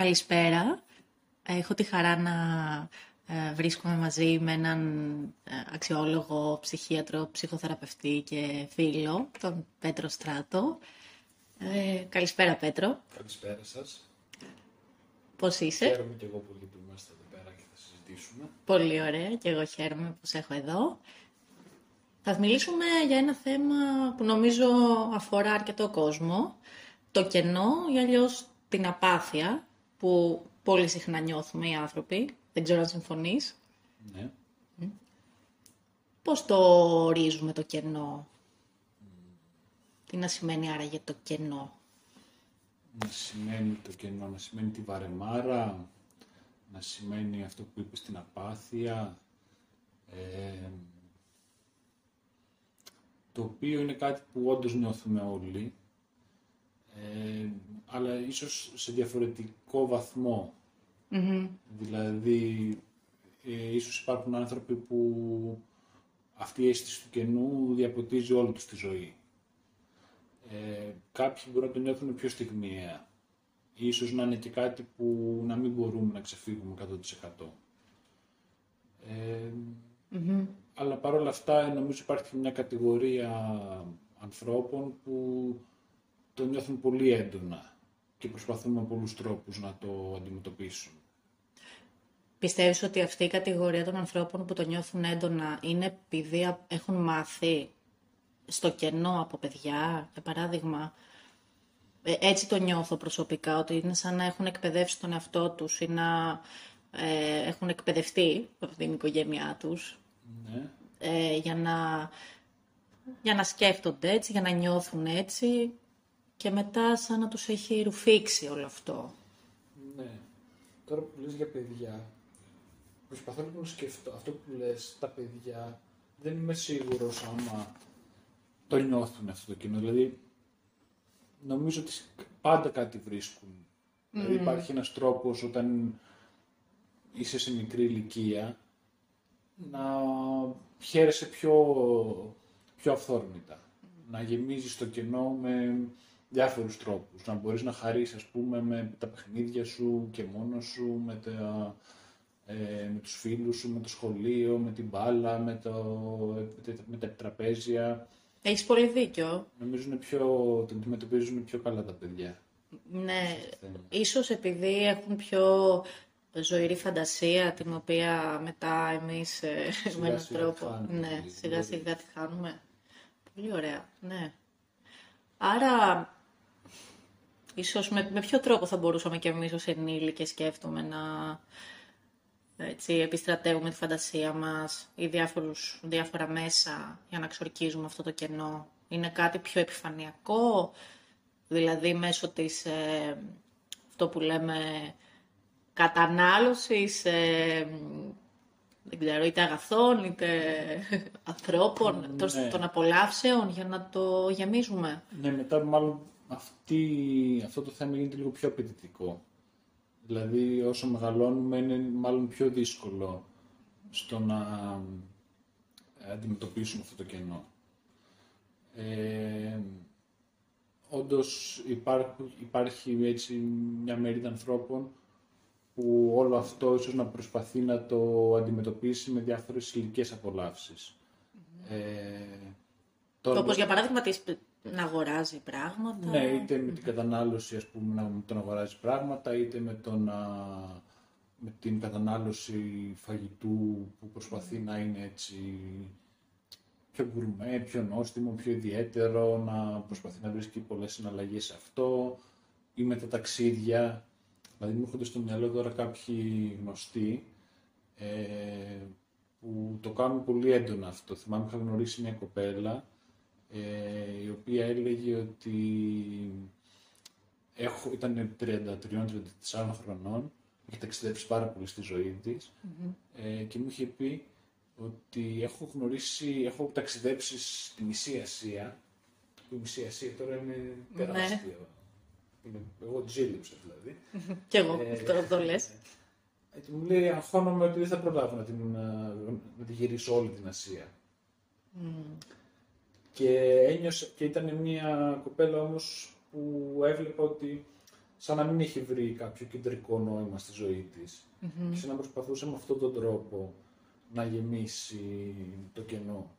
Καλησπέρα. Έχω τη χαρά να βρίσκομαι μαζί με έναν αξιόλογο, ψυχίατρο, ψυχοθεραπευτή και φίλο, τον Πέτρο Στράτο. Καλησπέρα, Πέτρο. Καλησπέρα σας. Πώς είσαι? Χαίρομαι και εγώ πολύ που είμαστε εδώ πέρα και θα συζητήσουμε. Πολύ ωραία, και εγώ χαίρομαι που σε έχω εδώ. Θα μιλήσουμε για ένα θέμα που νομίζω αφορά αρκετό κόσμο, το κενό ή αλλιώς την απάθεια που πολύ συχνά νιώθουμε οι άνθρωποι. Δεν ξέρω αν συμφωνείς. Ναι. Πώς το ορίζουμε το κενό? Τι να σημαίνει άραγε το κενό? Να σημαίνει τη βαρεμάρα, να σημαίνει αυτό που είπες, την απάθεια, το οποίο είναι κάτι που όντως νιώθουμε όλοι, αλλά ίσως σε διαφορετικό βαθμό. Δηλαδή, ίσως υπάρχουν άνθρωποι που αυτή η αίσθηση του κενού διαποτίζει όλη τους τη ζωή. Κάποιοι μπορεί να το νιώθουν πιο στιγμιαία. Ίσως να είναι και κάτι που να μην μπορούμε να ξεφύγουμε 100%. Αλλά παρόλα αυτά, νομίζω υπάρχει μια κατηγορία ανθρώπων που το νιώθουν πολύ έντονα και προσπαθούν με πολλούς τρόπους να το αντιμετωπίσουν. Πιστεύεις ότι αυτή η κατηγορία των ανθρώπων που το νιώθουν έντονα είναι επειδή έχουν μάθει στο κενό από παιδιά, για παράδειγμα? Έτσι το νιώθω προσωπικά, ότι είναι σαν να έχουν εκπαιδεύσει τον εαυτό τους ή να έχουν εκπαιδευτεί από την οικογένειά τους. Ναι. Για να σκέφτονται έτσι, για να νιώθουν έτσι, και μετά σαν να τους έχει ρουφήξει όλο αυτό. Ναι. Τώρα που λες για παιδιά, προσπαθώ να σκεφτώ αυτό που λες, τα παιδιά, δεν είμαι σίγουρος άμα το νιώθουν αυτό το κενό. Δηλαδή, νομίζω ότι πάντα κάτι βρίσκουν. Δηλαδή, υπάρχει ένας τρόπος όταν είσαι σε μικρή ηλικία να χαίρεσαι πιο αυθόρμητα. Να γεμίζεις το κενό με διάφορους τρόπους. Να μπορείς να χαρείς, ας πούμε, με τα παιχνίδια σου και μόνος σου, με τους φίλους σου, με το σχολείο, με την μπάλα, με τα τραπέζια. Έχεις πολύ δίκιο. Νομίζω ότι αντιμετωπίζουν πιο καλά τα παιδιά. Ναι, ίσως επειδή έχουν πιο ζωηρή φαντασία, την οποία μετά εμείς με έναν τρόπο. Ναι, σιγά σιγά τη χάνουμε. Πολύ ωραία, ναι. Άρα, ίσως με ποιο τρόπο θα μπορούσαμε και εμείς ως ενήλικες, σκέφτομαι, να επιστρατεύουμε τη φαντασία μας ή διάφορα μέσα για να ξορκίζουμε αυτό το κενό? Είναι κάτι πιο επιφανειακό, δηλαδή μέσω της, αυτό που λέμε, κατανάλωσης, δεν ξέρω, είτε αγαθών, είτε ανθρώπων, ναι, των απολαύσεων, για να το γεμίζουμε. Ναι, μετά μάλλον αυτό το θέμα γίνεται λίγο πιο απαιτητικό. Δηλαδή, όσο μεγαλώνουμε, είναι μάλλον πιο δύσκολο στο να αντιμετωπίσουμε αυτό το κενό. Όντως, υπάρχει έτσι μια μερίδα ανθρώπων που όλο αυτό ίσως να προσπαθεί να το αντιμετωπίσει με διάφορες υλικές απολαύσεις. Όπως για παράδειγμα να αγοράζει πράγματα. Ναι, είτε με την κατανάλωση, ας πούμε, με το να αγοράζει πράγματα, είτε με την κατανάλωση φαγητού που προσπαθεί να είναι έτσι πιο γκουρμέ, πιο νόστιμο, πιο ιδιαίτερο, να προσπαθεί να βρίσκει πολλές συναλλαγές σε αυτό, ή με τα ταξίδια. Δηλαδή, μου έρχονται στο μυαλό τώρα κάποιοι γνωστοί που το κάνουν πολύ έντονα αυτό. Θυμάμαι, είχα γνωρίσει μια κοπέλα η οποία έλεγε ότι ήταν 33-34 χρονών, είχε ταξιδέψει πάρα πολύ στη ζωή της και μου είχε πει ότι έχω ταξιδέψει στη Μισή Ασία. Η Μισή Ασία τώρα είναι τεράστια. Εγώ τζίλεψα δηλαδή. Κι εγώ, τώρα το λες. Μου λέει, αγχώνομαι ότι δεν θα προλάβω να τη γυρίσω όλη την Ασία. Και ήταν μια κοπέλα όμως που έβλεπα ότι σαν να μην έχει βρει κάποιο κεντρικό νόημα στη ζωή της και σαν να προσπαθούσε με αυτόν τον τρόπο να γεμίσει το κενό.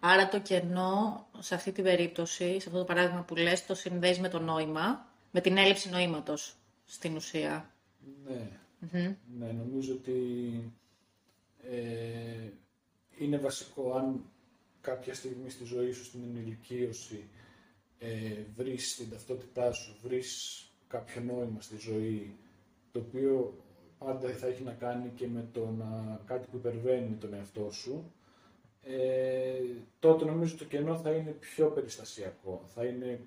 Άρα το κενό, σε αυτή την περίπτωση, σε αυτό το παράδειγμα που λες, το συνδέεις με το νόημα, με την έλλειψη νοήματος στην ουσία. Ναι, ναι, νομίζω ότι είναι βασικό, αν κάποια στιγμή στη ζωή σου, στην ενηλικίωση, βρεις την ταυτότητά σου, βρεις κάποιο νόημα στη ζωή, το οποίο πάντα θα έχει να κάνει και με το να, κάτι που υπερβαίνει τον εαυτό σου, τότε νομίζω το κενό θα είναι πιο περιστασιακό, θα είναι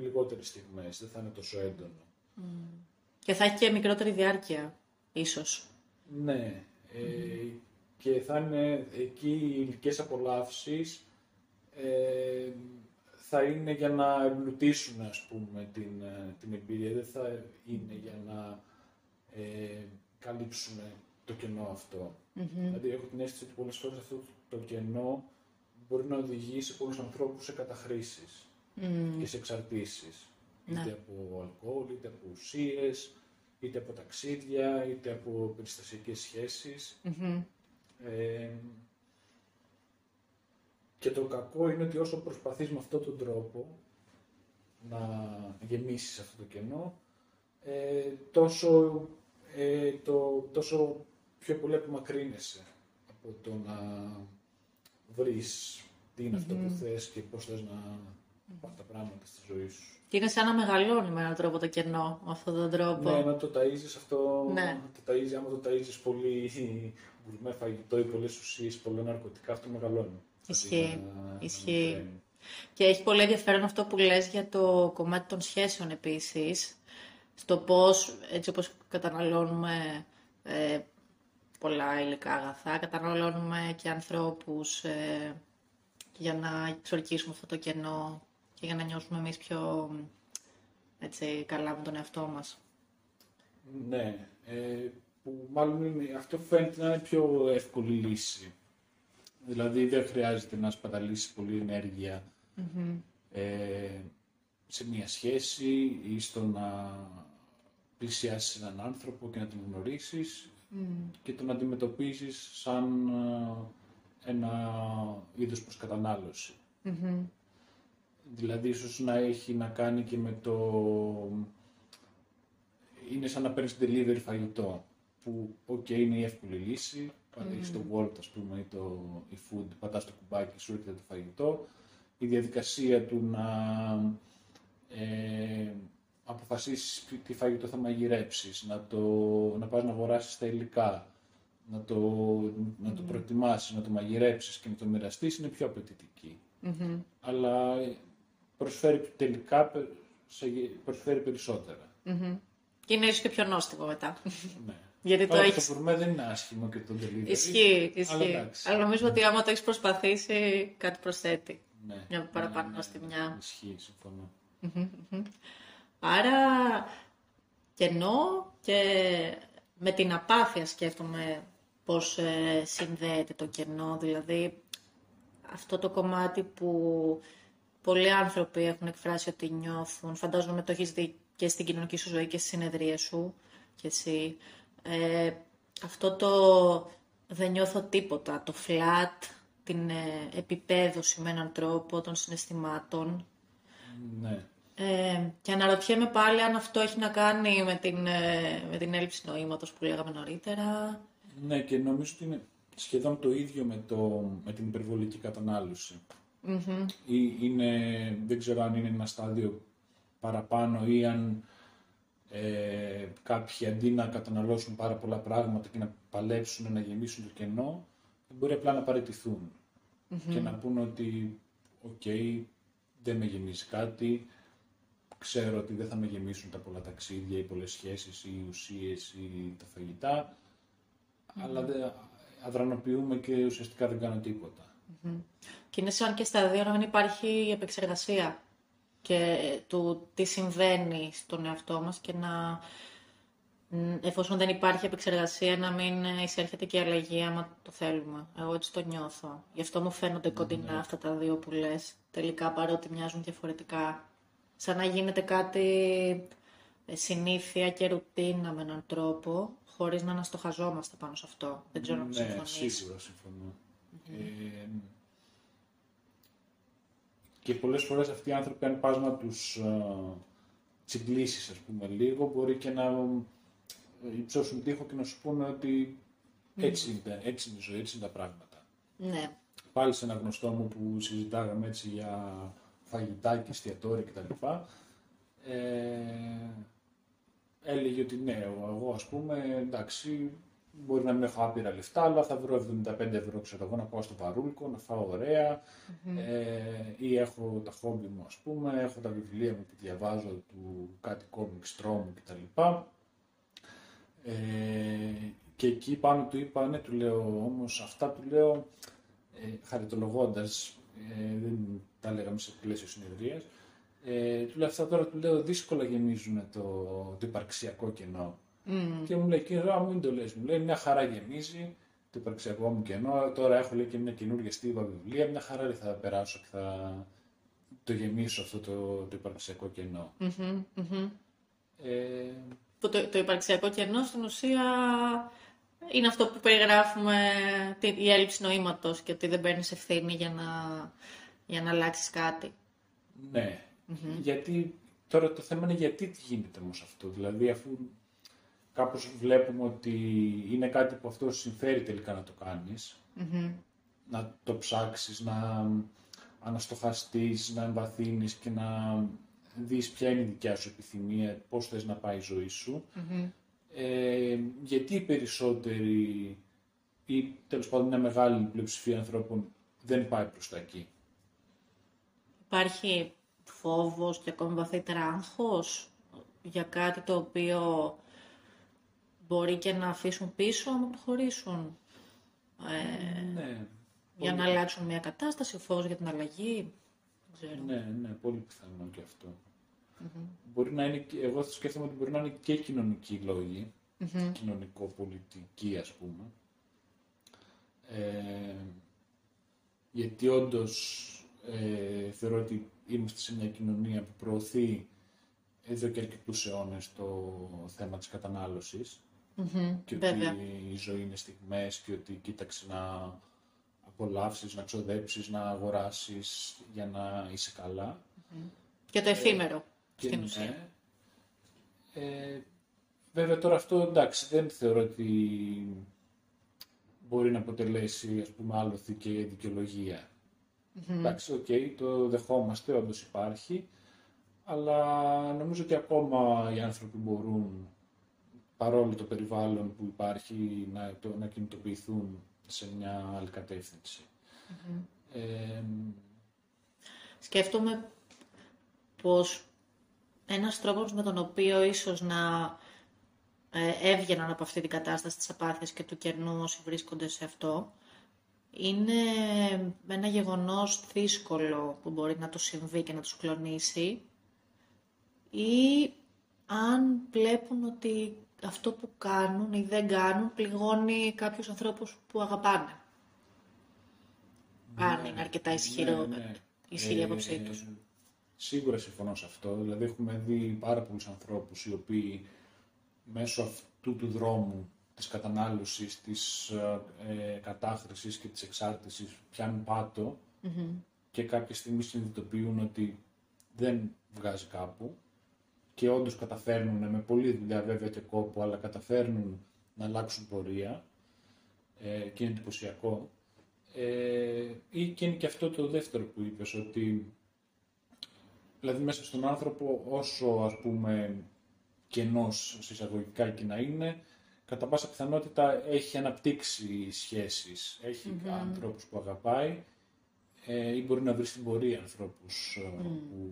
λιγότερες στιγμές, δεν θα είναι τόσο έντονο. Και θα έχει και μικρότερη διάρκεια, ίσως. Ναι, και θα είναι εκεί οι υλικές απολαύσεις, θα είναι για να εμπλουτίσουν, ας πούμε, την εμπειρία, δεν θα είναι για να καλύψουμε το κενό αυτό. Δηλαδή έχω την αίσθηση ότι πολλές φορές αυτό το κενό μπορεί να οδηγήσει πολλούς ανθρώπους σε καταχρήσεις και σε εξαρτήσεις. Είτε από αλκοόλ, είτε από ουσίες, είτε από ταξίδια, είτε από περιστασιακές σχέσεις. Και το κακό είναι ότι όσο προσπαθείς με αυτόν τον τρόπο να γεμίσεις αυτό το κενό, τόσο πιο πολύ απομακρύνεσαι από το να βρεις τι είναι αυτό που θες και πώς θες να πάρεις τα πράγματα στη ζωή σου. Και είναι σαν να μεγαλώνει με έναν τρόπο το κενό, με αυτόν τον τρόπο. Ναι, να το ταΐζεις αυτό, άμα το ταΐζεις πολύ γκουρμέ φαγητό ή πολλές ουσίες, πολλά ναρκωτικά, αυτό μεγαλώνει. Ισχύει. Και έχει πολύ ενδιαφέρον αυτό που λες για το κομμάτι των σχέσεων επίσης, στο πώς, έτσι όπως καταναλώνουμε πολλά υλικά αγαθά, καταναλώνουμε και ανθρώπους για να εξορκίσουμε αυτό το κενό και για να νιώσουμε εμείς πιο έτσι, καλά με τον εαυτό μας. Ναι, που μάλλον είναι, αυτό φαίνεται να είναι πιο εύκολη λύση. Δηλαδή δεν χρειάζεται να σπαταλήσεις πολλή ενέργεια σε μια σχέση ή στο να πλησιάσεις έναν άνθρωπο και να τον γνωρίσεις και τον αντιμετωπίζεις σαν ένα είδος προς κατανάλωση. Δηλαδή ίσως να έχει να κάνει και με το... είναι σαν να παίρνεις delivery φαγητό που είναι η εύκολη λύση. Πάντα έχεις το Word, ας πούμε, ή το eFood, πατάς το κουμπάκι, σου έρχεται το φαγητό. Η διαδικασία του να αποφασίσεις τι φαγητό θα μαγειρέψεις, να πας να αγοράσεις τα υλικά, να το προετοιμάσεις, να το μαγειρέψεις και να το μοιραστείς, είναι πιο απαιτητική. Αλλά προσφέρει περισσότερα. Και είναι ίσως και πιο νόστιμο μετά. Ναι. Γιατί το έχεις... το φορμέ δεν είναι άσχημο και το delivery. Ισχύει. Αλλά νομίζω ότι άμα το έχεις προσπαθήσει, κάτι προσθέτει. Ναι. Μια παραπάνω νοστιμιά. Ισχύει, συμφωνώ. Άρα, κενό και με την απάθεια σκέφτομαι πώς συνδέεται το κενό. Δηλαδή, αυτό το κομμάτι που πολλοί άνθρωποι έχουν εκφράσει ότι νιώθουν, φαντάζομαι το έχεις δει και στην κοινωνική σου ζωή και στις συνεδρίες σου και εσύ. Αυτό το δεν νιώθω τίποτα, το flat, την επιπέδωση με έναν τρόπο των συναισθημάτων. Ναι. Και αναρωτιέμαι πάλι αν αυτό έχει να κάνει με την έλλειψη νοήματος που λέγαμε νωρίτερα. Ναι, και νομίζω ότι είναι σχεδόν το ίδιο με την υπερβολική κατανάλωση. Δεν ξέρω αν είναι ένα στάδιο παραπάνω ή αν... κάποιοι αντί να καταναλώσουν πάρα πολλά πράγματα και να παλέψουν να γεμίσουν το κενό, μπορεί απλά να παραιτηθούν και να πούνε ότι δεν με γεμίζει κάτι, ξέρω ότι δεν θα με γεμίσουν τα πολλά ταξίδια ή πολλές σχέσεις ή ουσίες ή τα φαγητά, αλλά αδρανοποιούμε και ουσιαστικά δεν κάνω τίποτα. Και είναι σαν και στα δύο να μην υπάρχει επεξεργασία και του τι συμβαίνει στον εαυτό μας και να, εφόσον δεν υπάρχει επεξεργασία, να μην εισέρχεται και η αλλαγή άμα το θέλουμε. Εγώ έτσι το νιώθω. Γι' αυτό μου φαίνονται κοντινά αυτά τα δύο που λες, τελικά παρότι μοιάζουν διαφορετικά σαν να γίνεται κάτι συνήθεια και ρουτίνα με έναν τρόπο, χωρίς να αναστοχαζόμαστε πάνω σε αυτό. Δεν ξέρω να συμφωνείς. Ναι, σίγουρα συμφωνώ. Και πολλές φορές αυτοί οι άνθρωποι, αν πας να τους τσιγκλίσεις, ας πούμε, λίγο, μπορεί και να υψώσουν τοίχο και να σου πούνε ότι έτσι είναι η ζωή, έτσι είναι τα πράγματα. Ναι. Πάλι σε ένα γνωστό μου που συζητάγαμε έτσι για φαγητά και εστιατόρια κτλ. Έλεγε ότι ναι, εγώ ας πούμε, εντάξει, μπορεί να μην έχω άπειρα λεφτά, αλλά θα βρω 75 ευρώ, ξέρω εγώ, να πάω στο παρούλικο, να φάω ωραία, ή έχω τα χόμπι μου, ας πούμε, έχω τα βιβλία μου που διαβάζω, του κάτι κόμιξ τρόμου κτλ. Και εκεί πάνω του είπα, ναι, του λέω, όμως αυτά του λέω, χαριτολογώντας, δεν τα λέγαμε σε πλαίσιο συνεδρίας, του λέω αυτά τώρα, του λέω, δύσκολα γεμίζουν το υπαρξιακό κενό. Και μου λέει, κύριε, μου μην το λες, μου λέει, μια χαρά γεμίζει το υπαρξιακό μου κενό, τώρα έχω, λέει, και μια καινούργια στίβα βιβλία, μια χαρά θα περάσω και θα το γεμίσω αυτό το υπαρξιακό κενό. Το υπαρξιακό κενό στην ουσία είναι αυτό που περιγράφουμε, η έλλειψη νοήματος και ότι δεν παίρνεις ευθύνη για να αλλάξεις κάτι. Ναι, γιατί τώρα το θέμα είναι γιατί τι γίνεται όμως αυτό, δηλαδή αφού κάπως βλέπουμε ότι είναι κάτι που αυτό συμφέρει τελικά να το κάνεις, να το ψάξεις, να αναστοχαστείς, να εμβαθύνεις και να δεις ποια είναι η δικιά σου επιθυμία, πώς θες να πάει η ζωή σου, γιατί οι περισσότεροι ή τέλος πάντων μια μεγάλη πλειοψηφία ανθρώπων δεν πάει προς τα εκεί. Υπάρχει φόβος και ακόμη βαθύτερα άγχος για κάτι το οποίο μπορεί και να αφήσουν πίσω άμα το χωρίσουν. Ναι, για να αλλάξουν μια κατάσταση, ο φόβος για την αλλαγή. Ναι, πολύ πιθανό και αυτό. Μπορεί να είναι, εγώ σκέφτομαι ότι μπορεί να είναι και κοινωνικοί λόγοι, κοινωνικοπολιτικοί, ας πούμε. Γιατί όντως θεωρώ ότι είμαστε σε μια κοινωνία που προωθεί εδώ και αρκετούς αιώνες το θέμα της κατανάλωσης και ότι η ζωή είναι στιγμές και ότι κοίταξε να απολαύσεις, να ξοδέψεις, να αγοράσεις για να είσαι καλά. Και το εφήμερο στην ουσία. Βέβαια τώρα αυτό, εντάξει, δεν θεωρώ ότι μπορεί να αποτελέσει, ας πούμε, άλλοθη και δικαιολογία. Εντάξει, το δεχόμαστε, όντως υπάρχει, αλλά νομίζω ότι ακόμα οι άνθρωποι μπορούν, παρόλο το περιβάλλον που υπάρχει, να κινητοποιηθούν σε μια άλλη κατεύθυνση. Σκέφτομαι πως ένας τρόπος με τον οποίο ίσως να έβγαιναν από αυτή την κατάσταση της απάθειας και του κερνού όσοι βρίσκονται σε αυτό, είναι ένα γεγονός δύσκολο που μπορεί να τους συμβεί και να τους κλονίσει, ή αν βλέπουν ότι αυτό που κάνουν ή δεν κάνουν πληγώνει κάποιους ανθρώπους που αγαπάνε. Αν είναι αρκετά ισχυρό, ισχυρή απόψη τους. Σίγουρα συμφωνώ σε αυτό. Δηλαδή έχουμε δει πάρα πολλούς ανθρώπους οι οποίοι μέσω αυτού του δρόμου της κατανάλωσης, της κατάχρησης και της εξάρτησης πιάνουν πάτο και κάποια στιγμή συνειδητοποιούν ότι δεν βγάζει κάπου και όντως καταφέρνουν με πολλή δουλειά βέβαια και κόπο, αλλά καταφέρνουν να αλλάξουν πορεία και είναι εντυπωσιακό. Ή και είναι και αυτό το δεύτερο που είπες, ότι δηλαδή μέσα στον άνθρωπο όσο, ας πούμε, κενός εισαγωγικά και να είναι, κατά πάσα πιθανότητα έχει αναπτύξει σχέσεις, έχει ανθρώπους που αγαπάει ή μπορεί να βρει στην πορεία ανθρώπους που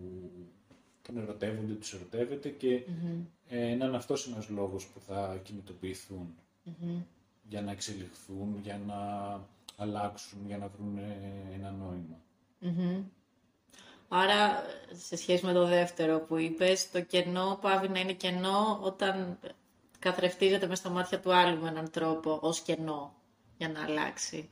τον ερωτεύονται, τους ερωτεύεται και να είναι αυτός ένας λόγος που θα κινητοποιηθούν για να εξελιχθούν, για να αλλάξουν, για να βρουν ένα νόημα. Άρα, σε σχέση με το δεύτερο που είπες, το κενό πάβει να είναι κενό όταν καθρεφτίζεται μέσα στα μάτια του άλλου με έναν τρόπο, ως κενό, για να αλλάξει.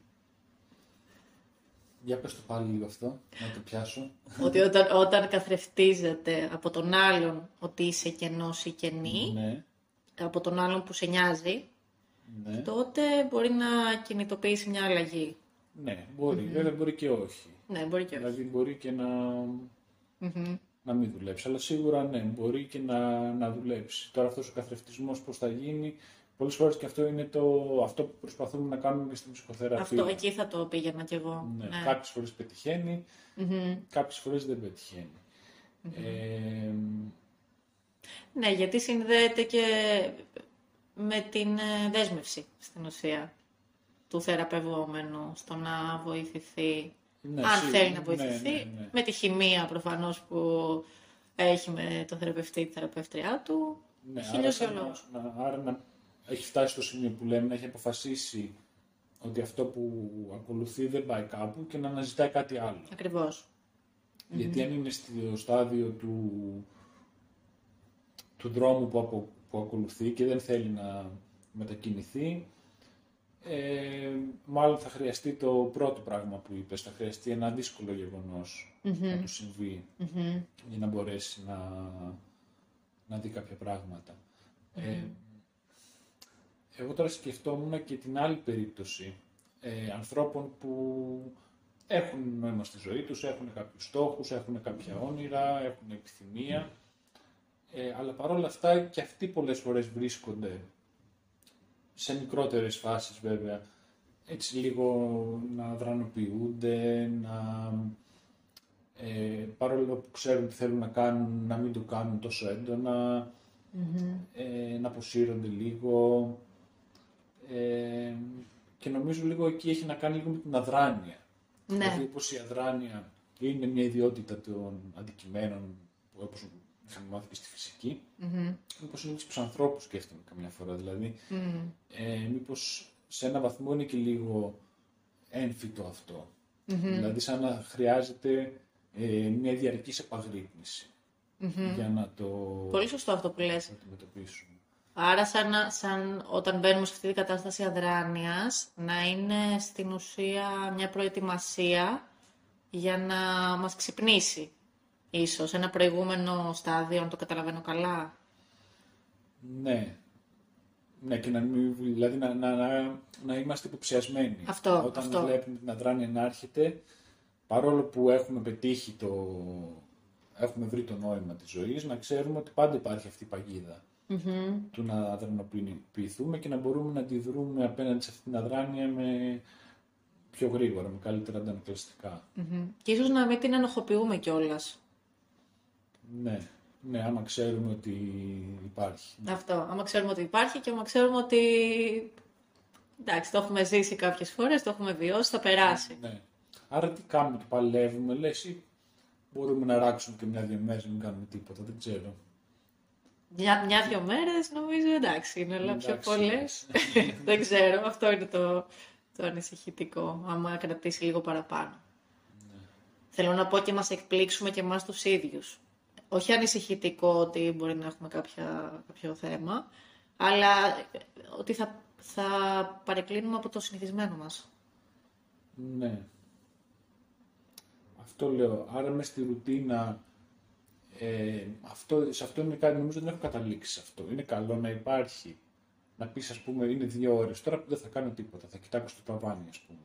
Για πες το πάλι λίγο αυτό, να το πιάσω. Ότι όταν καθρεφτίζεται από τον άλλον ότι είσαι κενός ή κενή, ναι, από τον άλλον που σε νοιάζει, ναι, τότε μπορεί να κινητοποιήσει μια αλλαγή. Ναι, μπορεί. Mm-hmm. Βέβαια μπορεί και όχι. Ναι, μπορεί και όχι. Δηλαδή μπορεί και να μην δουλέψει, αλλά σίγουρα ναι, μπορεί και να δουλέψει. Τώρα αυτός ο καθρεφτισμός πώς θα γίνει, πολλές φορές και αυτό είναι αυτό που προσπαθούμε να κάνουμε και στην ψυχοθεραπεία. Αυτό εκεί θα το πήγαινα κι εγώ. Ναι, ναι. Κάποιες φορές πετυχαίνει, mm-hmm, κάποιες φορές δεν πετυχαίνει. Mm-hmm. Ναι, γιατί συνδέεται και με την δέσμευση στην ουσία του θεραπευόμενου στο να βοηθηθεί. Ναι, αν σίγουρα θέλει να βοηθηθεί, ναι. με τη χημεία προφανώς που έχει με το θεραπευτή ή τη θεραπευτριά του. Ναι, άρα έχει φτάσει στο σημείο που λέμε να έχει αποφασίσει ότι αυτό που ακολουθεί δεν πάει κάπου και να αναζητάει κάτι άλλο. Ακριβώς. Γιατί αν είναι στο στάδιο του δρόμου που ακολουθεί και δεν θέλει να μετακινηθεί, μάλλον θα χρειαστεί το πρώτο πράγμα που είπες, θα χρειαστεί ένα δύσκολο γεγονός να του συμβεί για να μπορέσει να δει κάποια πράγματα. Εγώ τώρα σκεφτόμουν και την άλλη περίπτωση ανθρώπων που έχουν νόημα στη ζωή τους, έχουν κάποιους στόχους, έχουν κάποια όνειρα, έχουν επιθυμία, αλλά παρόλα αυτά και αυτοί πολλές φορές βρίσκονται σε μικρότερες φάσεις βέβαια, έτσι λίγο να δρανοποιούνται, παρόλο που ξέρουν τι θέλουν να κάνουν, να μην το κάνουν τόσο έντονα, να αποσύρονται λίγο. Και νομίζω λίγο εκεί έχει να κάνει λίγο με την αδράνεια. Ναι. Δηλαδή όπως η αδράνεια είναι μια ιδιότητα των αντικειμένων, όπως είχαμε μάθει και στη φυσική, μήπως είναι και στους ανθρώπους σκέφτομαι καμιά φορά. Δηλαδή, μήπως σε ένα βαθμό είναι και λίγο έμφυτο αυτό. Δηλαδή σαν να χρειάζεται μια διαρκής επαγρύπνηση για να το... Πολύ σωστό αυτό που λες. Άρα σαν όταν μπαίνουμε σε αυτή την κατάσταση αδράνειας, να είναι στην ουσία μια προετοιμασία για να μας ξυπνήσει, ίσως, ένα προηγούμενο στάδιο, αν το καταλαβαίνω καλά. Ναι. Ναι, και να μην, δηλαδή να είμαστε υποψιασμένοι. Όταν βλέπουμε την αδράνεια να έρχεται, παρόλο που έχουμε πετύχει έχουμε βρει το νόημα της ζωής, να ξέρουμε ότι πάντα υπάρχει αυτή η παγίδα. Του να αδρανοποιηθούμε και να μπορούμε να αντιδρούμε απέναντι σε αυτή την αδράνεια με πιο γρήγορα, με καλύτερα αντανακλαστικά. Και ίσως να μην την ενοχοποιούμε κιόλας. Ναι, ναι, άμα ξέρουμε ότι υπάρχει. Ναι. Αυτό, άμα ξέρουμε ότι υπάρχει και άμα ξέρουμε ότι εντάξει, το έχουμε ζήσει κάποιες φορές, το έχουμε βιώσει, θα περάσει. Ναι. Άρα τι κάνουμε, το παλεύουμε, λες, ή μπορούμε να ράξουμε και μια-δυο μέρες να μην κάνουμε τίποτα, δεν ξέρω. Μια-δυο μέρες νομίζω εντάξει, είναι όλα πιο πολλές. Δεν ξέρω, αυτό είναι το ανησυχητικό, άμα κρατήσει λίγο παραπάνω. Ναι. Θέλω να πω και μας εκπλήξουμε και εμάς τους ίδιους. Όχι ανησυχητικό ότι μπορεί να έχουμε κάποιο θέμα, αλλά ότι θα παρεκκλίνουμε από το συνηθισμένο μας. Ναι. Αυτό λέω, άρα μες στη ρουτίνα... σε αυτό είναι κάτι, νομίζω δεν έχω καταλήξει σε αυτό. Είναι καλό να υπάρχει, να πεις ας πούμε είναι 2 ώρες, τώρα που δεν θα κάνω τίποτα, θα κοιτάξω το ταβάνι ας πούμε.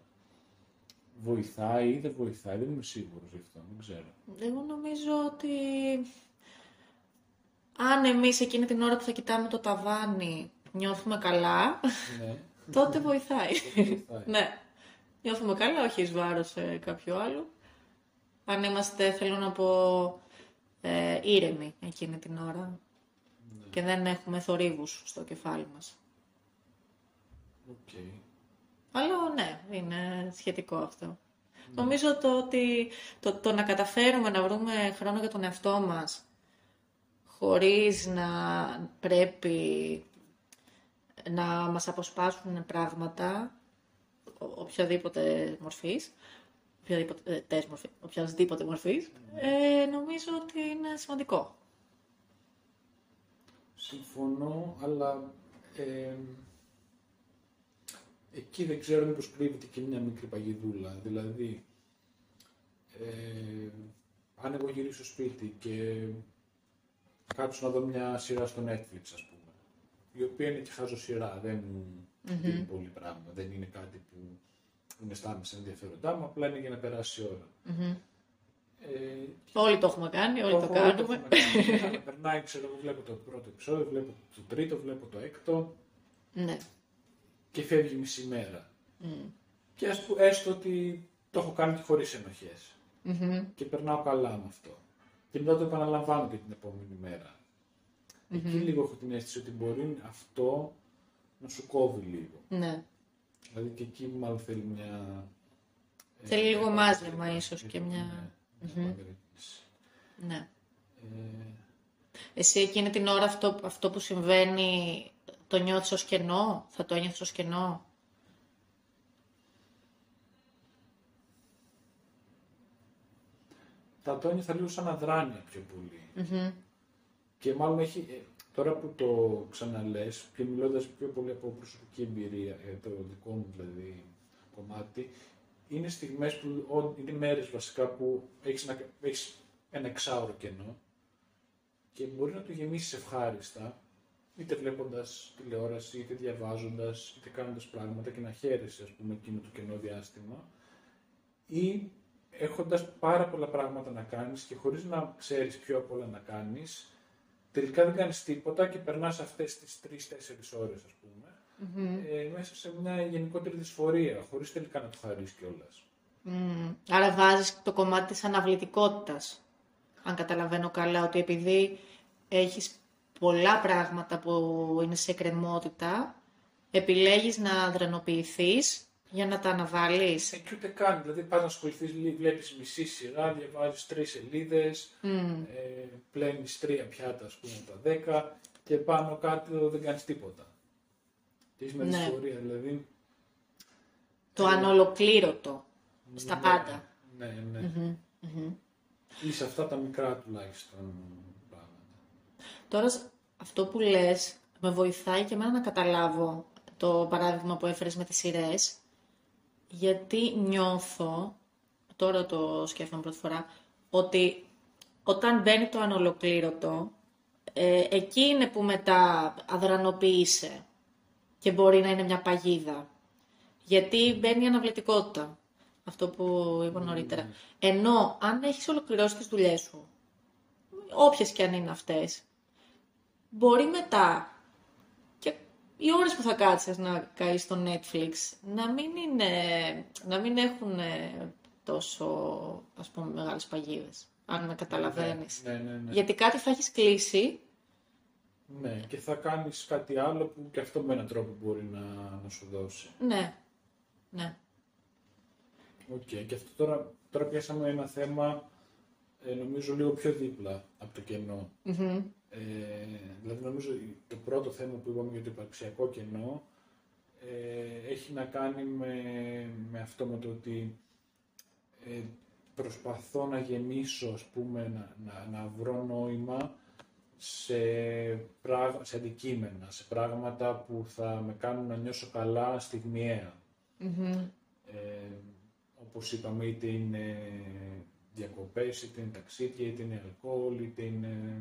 Βοηθάει ή δεν βοηθάει, δεν είμαι σίγουρος γι' αυτό, δεν ξέρω. Εγώ νομίζω ότι αν εμείς εκείνη την ώρα που θα κοιτάμε το ταβάνι νιώθουμε καλά, ναι. τότε βοηθάει. Ναι. Νιώθουμε καλά, όχι εις βάρος σε κάποιο άλλο. Αν είμαστε, θέλω να πω... ήρεμοι εκείνη την ώρα ναι. και δεν έχουμε θορύβους στο κεφάλι μας. Okay. Αλλά ναι, είναι σχετικό αυτό. Ναι. Νομίζω ότι το να καταφέρουμε να βρούμε χρόνο για τον εαυτό μας χωρίς να πρέπει να μας αποσπάσουν πράγματα οποιαδήποτε μορφής, οποιασδήποτε μορφής, νομίζω ότι είναι σημαντικό. Συμφωνώ, αλλά εκεί δεν ξέρω μήπως κρύβεται και μια μικρή παγιδούλα. Δηλαδή, αν εγώ γυρίσω σπίτι και κάτσω να δω μια σειρά στο Netflix, ας πούμε, η οποία είναι και χαζοσειρά, δεν είναι πολύ πράγμα, δεν είναι κάτι που είναι στα άμεσα ενδιαφέροντά μου, απλά είναι για να περάσει η ώρα. Όλοι το έχουμε κάνει, όλοι το κάνουμε. Περνάει, ξέρω, βλέπω το πρώτο επεισόδιο, βλέπω το τρίτο, βλέπω το έκτο. Ναι. Και φεύγει μισή μέρα. Και ας πούμε, έστω ότι το έχω κάνει και χωρίς ενοχές. Και περνάω καλά με αυτό. Και μετά το επαναλαμβάνω και την επόμενη μέρα. Εκεί λίγο έχω την αίσθηση ότι μπορεί αυτό να σου κόβει λίγο. Ναι. Δηλαδή και εκεί μάλλον θέλει μια... Θέλει λίγο μάζεμα ίσως και μια... Ναι. Εσύ εκείνη την ώρα αυτό που συμβαίνει το νιώθεις ως κενό, θα το ένιωθες ως κενό? Θα το ένιωθα λίγο σαν αδράνεια πιο πολύ. Και μάλλον έχει, τώρα που το ξαναλες και μιλώντας πιο πολύ από προσωπική εμπειρία, το δικό μου δηλαδή κομμάτι, είναι στιγμές που, είναι μέρες βασικά που έχεις ένα εξάωρο κενό και μπορεί να το γεμίσεις ευχάριστα, είτε βλέποντας τηλεόραση, είτε διαβάζοντας, είτε κάνοντας πράγματα και να χαίρεσαι, ας πούμε, εκείνο το κενό διάστημα, ή έχοντας πάρα πολλά πράγματα να κάνεις και χωρίς να ξέρεις πιο απ' όλα να κάνεις, τελικά δεν κάνεις τίποτα και περνάς αυτές τις 3-4 ώρες, ας πούμε, μέσα σε μια γενικότερη δυσφορία, χωρίς τελικά να το χαρείς κιόλας. Άρα βάζεις το κομμάτι της αναβλητικότητας, αν καταλαβαίνω καλά, ότι επειδή έχεις πολλά πράγματα που είναι σε εκκρεμότητα, επιλέγεις να αδρανοποιηθείς για να τα αναβάλεις. Και ούτε καν, δηλαδή πας να ασχοληθείς, βλέπεις μισή σειρά, διαβάζεις 3 σελίδες, πλένεις 3 πιάτα, ας πούμε, τα 10 και πάνω κάτω δεν κάνεις τίποτα. Και είσαι με δυσφορία, δηλαδή. Το ανολοκλήρωτο στα πάντα. Ή σε αυτά τα μικρά τουλάχιστον πράγματα. Τώρα αυτό που λες με βοηθάει και εμένα να καταλάβω το παράδειγμα που έφερες με τις σειρές, γιατί νιώθω, τώρα το σκέφτομαι πρώτη φορά, ότι όταν μπαίνει το ανολοκλήρωτο, εκεί είναι που μετά αδρανοποιείσαι και μπορεί να είναι μια παγίδα. Γιατί μπαίνει η αναβλητικότητα, αυτό που είπα νωρίτερα. Ενώ αν έχεις ολοκληρώσει τις δουλειές σου, όποιες και αν είναι αυτές, μπορεί μετά και οι ώρες που θα κάτσεις να καείς στο Netflix να μην έχουν τόσο, ας πούμε, μεγάλες παγίδες, αν με καταλαβαίνεις. Γιατί κάτι θα έχεις κλείσει. Ναι, και θα κάνεις κάτι άλλο που και αυτό με έναν τρόπο μπορεί να σου δώσει. Ναι. Οκ. Και αυτό τώρα πιάσαμε ένα θέμα, νομίζω λίγο πιο δίπλα από το κενό. Δηλαδή νομίζω το πρώτο θέμα που είπαμε για το υπαρξιακό κενό έχει να κάνει με αυτό, με το ότι προσπαθώ να γεμίσω, ας πούμε, να βρω νόημα σε αντικείμενα, σε πράγματα που θα με κάνουν να νιώσω καλά στιγμιαία. Όπως είπαμε, είτε είναι διακοπές, είτε είναι ταξίδια, είτε είναι αλκοόλ, είτε είναι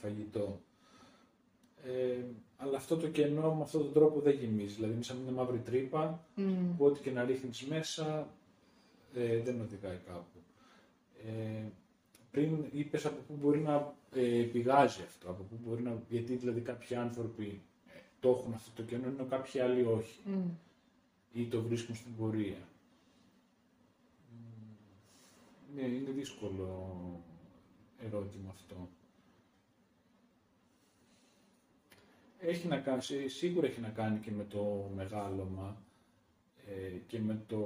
φαγητό. Αλλά αυτό το κενό με αυτόν τον τρόπο δεν γεμίζει. Δηλαδή είναι σαν μια μαύρη τρύπα που ό,τι και να ρίχνεις μέσα δεν οδηγάει κάπου. Πριν είπες από πού μπορεί να πηγάζει αυτό, από πού μπορεί να... γιατί δηλαδή κάποιοι άνθρωποι το έχουν αυτό το κενό, ενώ κάποιοι άλλοι όχι. Ή το βρίσκουν στην πορεία. Ναι, είναι δύσκολο ερώτημα αυτό. Έχει να κάνει, σίγουρα έχει να κάνει και με το μεγάλωμα και με το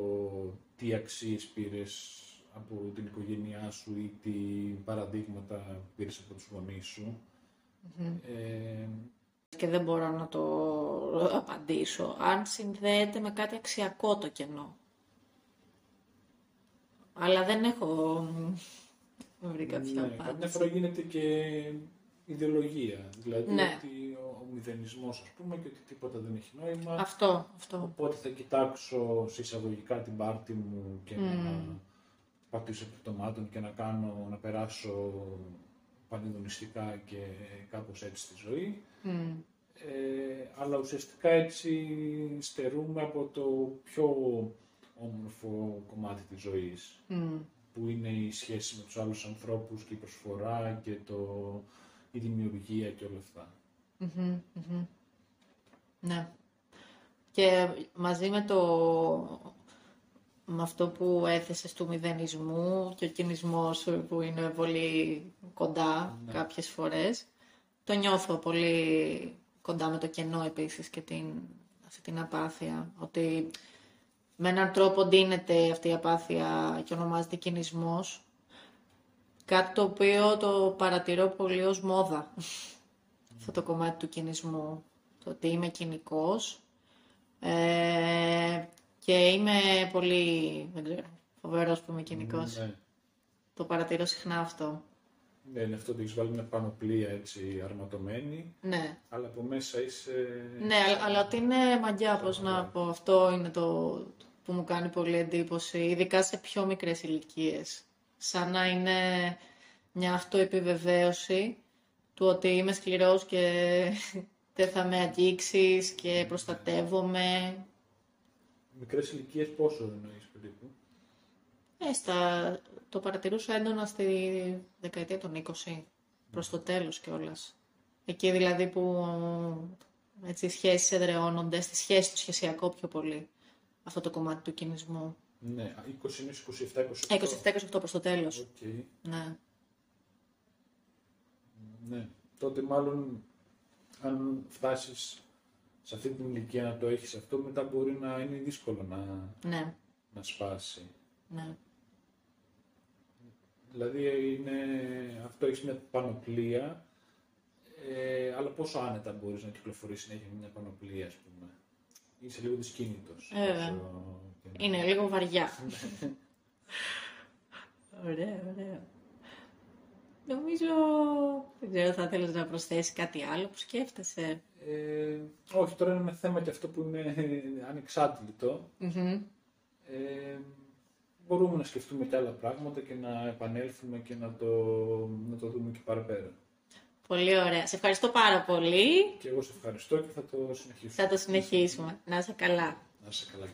τι αξίες πήρες από την οικογένειά σου ή τι παραδείγματα πήρες από τους γονείς σου. Και δεν μπορώ να το απαντήσω. Αν συνδέεται με κάτι αξιακό το κενό. Αλλά δεν έχω βρει κάποια απάντηση. Κάποια φορά γίνεται και ιδεολογία. Δηλαδή ότι ο μηδενισμός, ας πούμε, και ότι τίποτα δεν έχει νόημα. Αυτό. Οπότε θα κοιτάξω σε εισαγωγικά την πάρτη μου και να πατήσω πτωμάτων και να κάνω, να περάσω πανεδονιστικά και κάπως έτσι τη ζωή. Αλλά ουσιαστικά έτσι στερούμε από το πιο όμορφο κομμάτι της ζωής, που είναι η σχέση με τους άλλους ανθρώπους και η προσφορά και η δημιουργία και όλα αυτά. Ναι. Και μαζί με αυτό που έθεσες του μηδενισμού και ο κινησμός που είναι πολύ κοντά κάποιες φορές, το νιώθω πολύ κοντά με το κενό επίσης και αυτή την απάθεια, ότι με έναν τρόπο ντύνεται αυτή η απάθεια και ονομάζεται κινησμός, κάτι το οποίο το παρατηρώ πολύ ως μόδα, αυτό το κομμάτι του κινησμού, το ότι είμαι κινικός και είμαι πολύ, δεν ξέρω, φοβερός που είμαι κινικός, το παρατηρώ συχνά αυτό. Ναι, είναι αυτό ότι έχεις βάλει μια πανοπλία έτσι αρματωμένη, αλλά από μέσα είσαι... Ναι, αλλά ότι είναι μαγιά, πώς να πω, αυτό είναι το που μου κάνει πολύ εντύπωση, ειδικά σε πιο μικρές ηλικίες. Σαν να είναι μια αυτοεπιβεβαίωση του ότι είμαι σκληρός και δεν θα με αγγίξεις και προστατεύομαι. Μικρές ηλικίες πόσο εννοείς περίπου? Το παρατηρούσα έντονα στη δεκαετία των 20, προς το τέλος κιόλας. Εκεί δηλαδή που έτσι, οι σχέσεις εδραιώνονται, στη σχέση του σχεσιακό πιο πολύ, αυτό το κομμάτι του κινησμού. Ναι, 20, 27, 28. 27-28 προς το τέλος. Okay. Ναι. Τότε μάλλον αν φτάσεις σε αυτή την ηλικία να το έχεις αυτό, μετά μπορεί να είναι δύσκολο να σπάσει. Ναι. Δηλαδή αυτό έχει μια πανοπλία, αλλά πόσο άνετα μπορείς να κυκλοφορήσεις συνέχεια με μια πανοπλία, ας πούμε. Είσαι λίγο δυσκίνητος. Είναι λίγο βαριά. Ωραία. Νομίζω, δεν ξέρω, θα θέλεις να προσθέσεις κάτι άλλο που σκέφτεσαι. Όχι, τώρα είναι ένα θέμα και αυτό που είναι ανεξάντλητο. Μπορούμε να σκεφτούμε και άλλα πράγματα και να επανέλθουμε και να το δούμε και παραπέρα. Πολύ ωραία. Σε ευχαριστώ πάρα πολύ. Και εγώ σε ευχαριστώ και θα το συνεχίσουμε. Να είσαι καλά.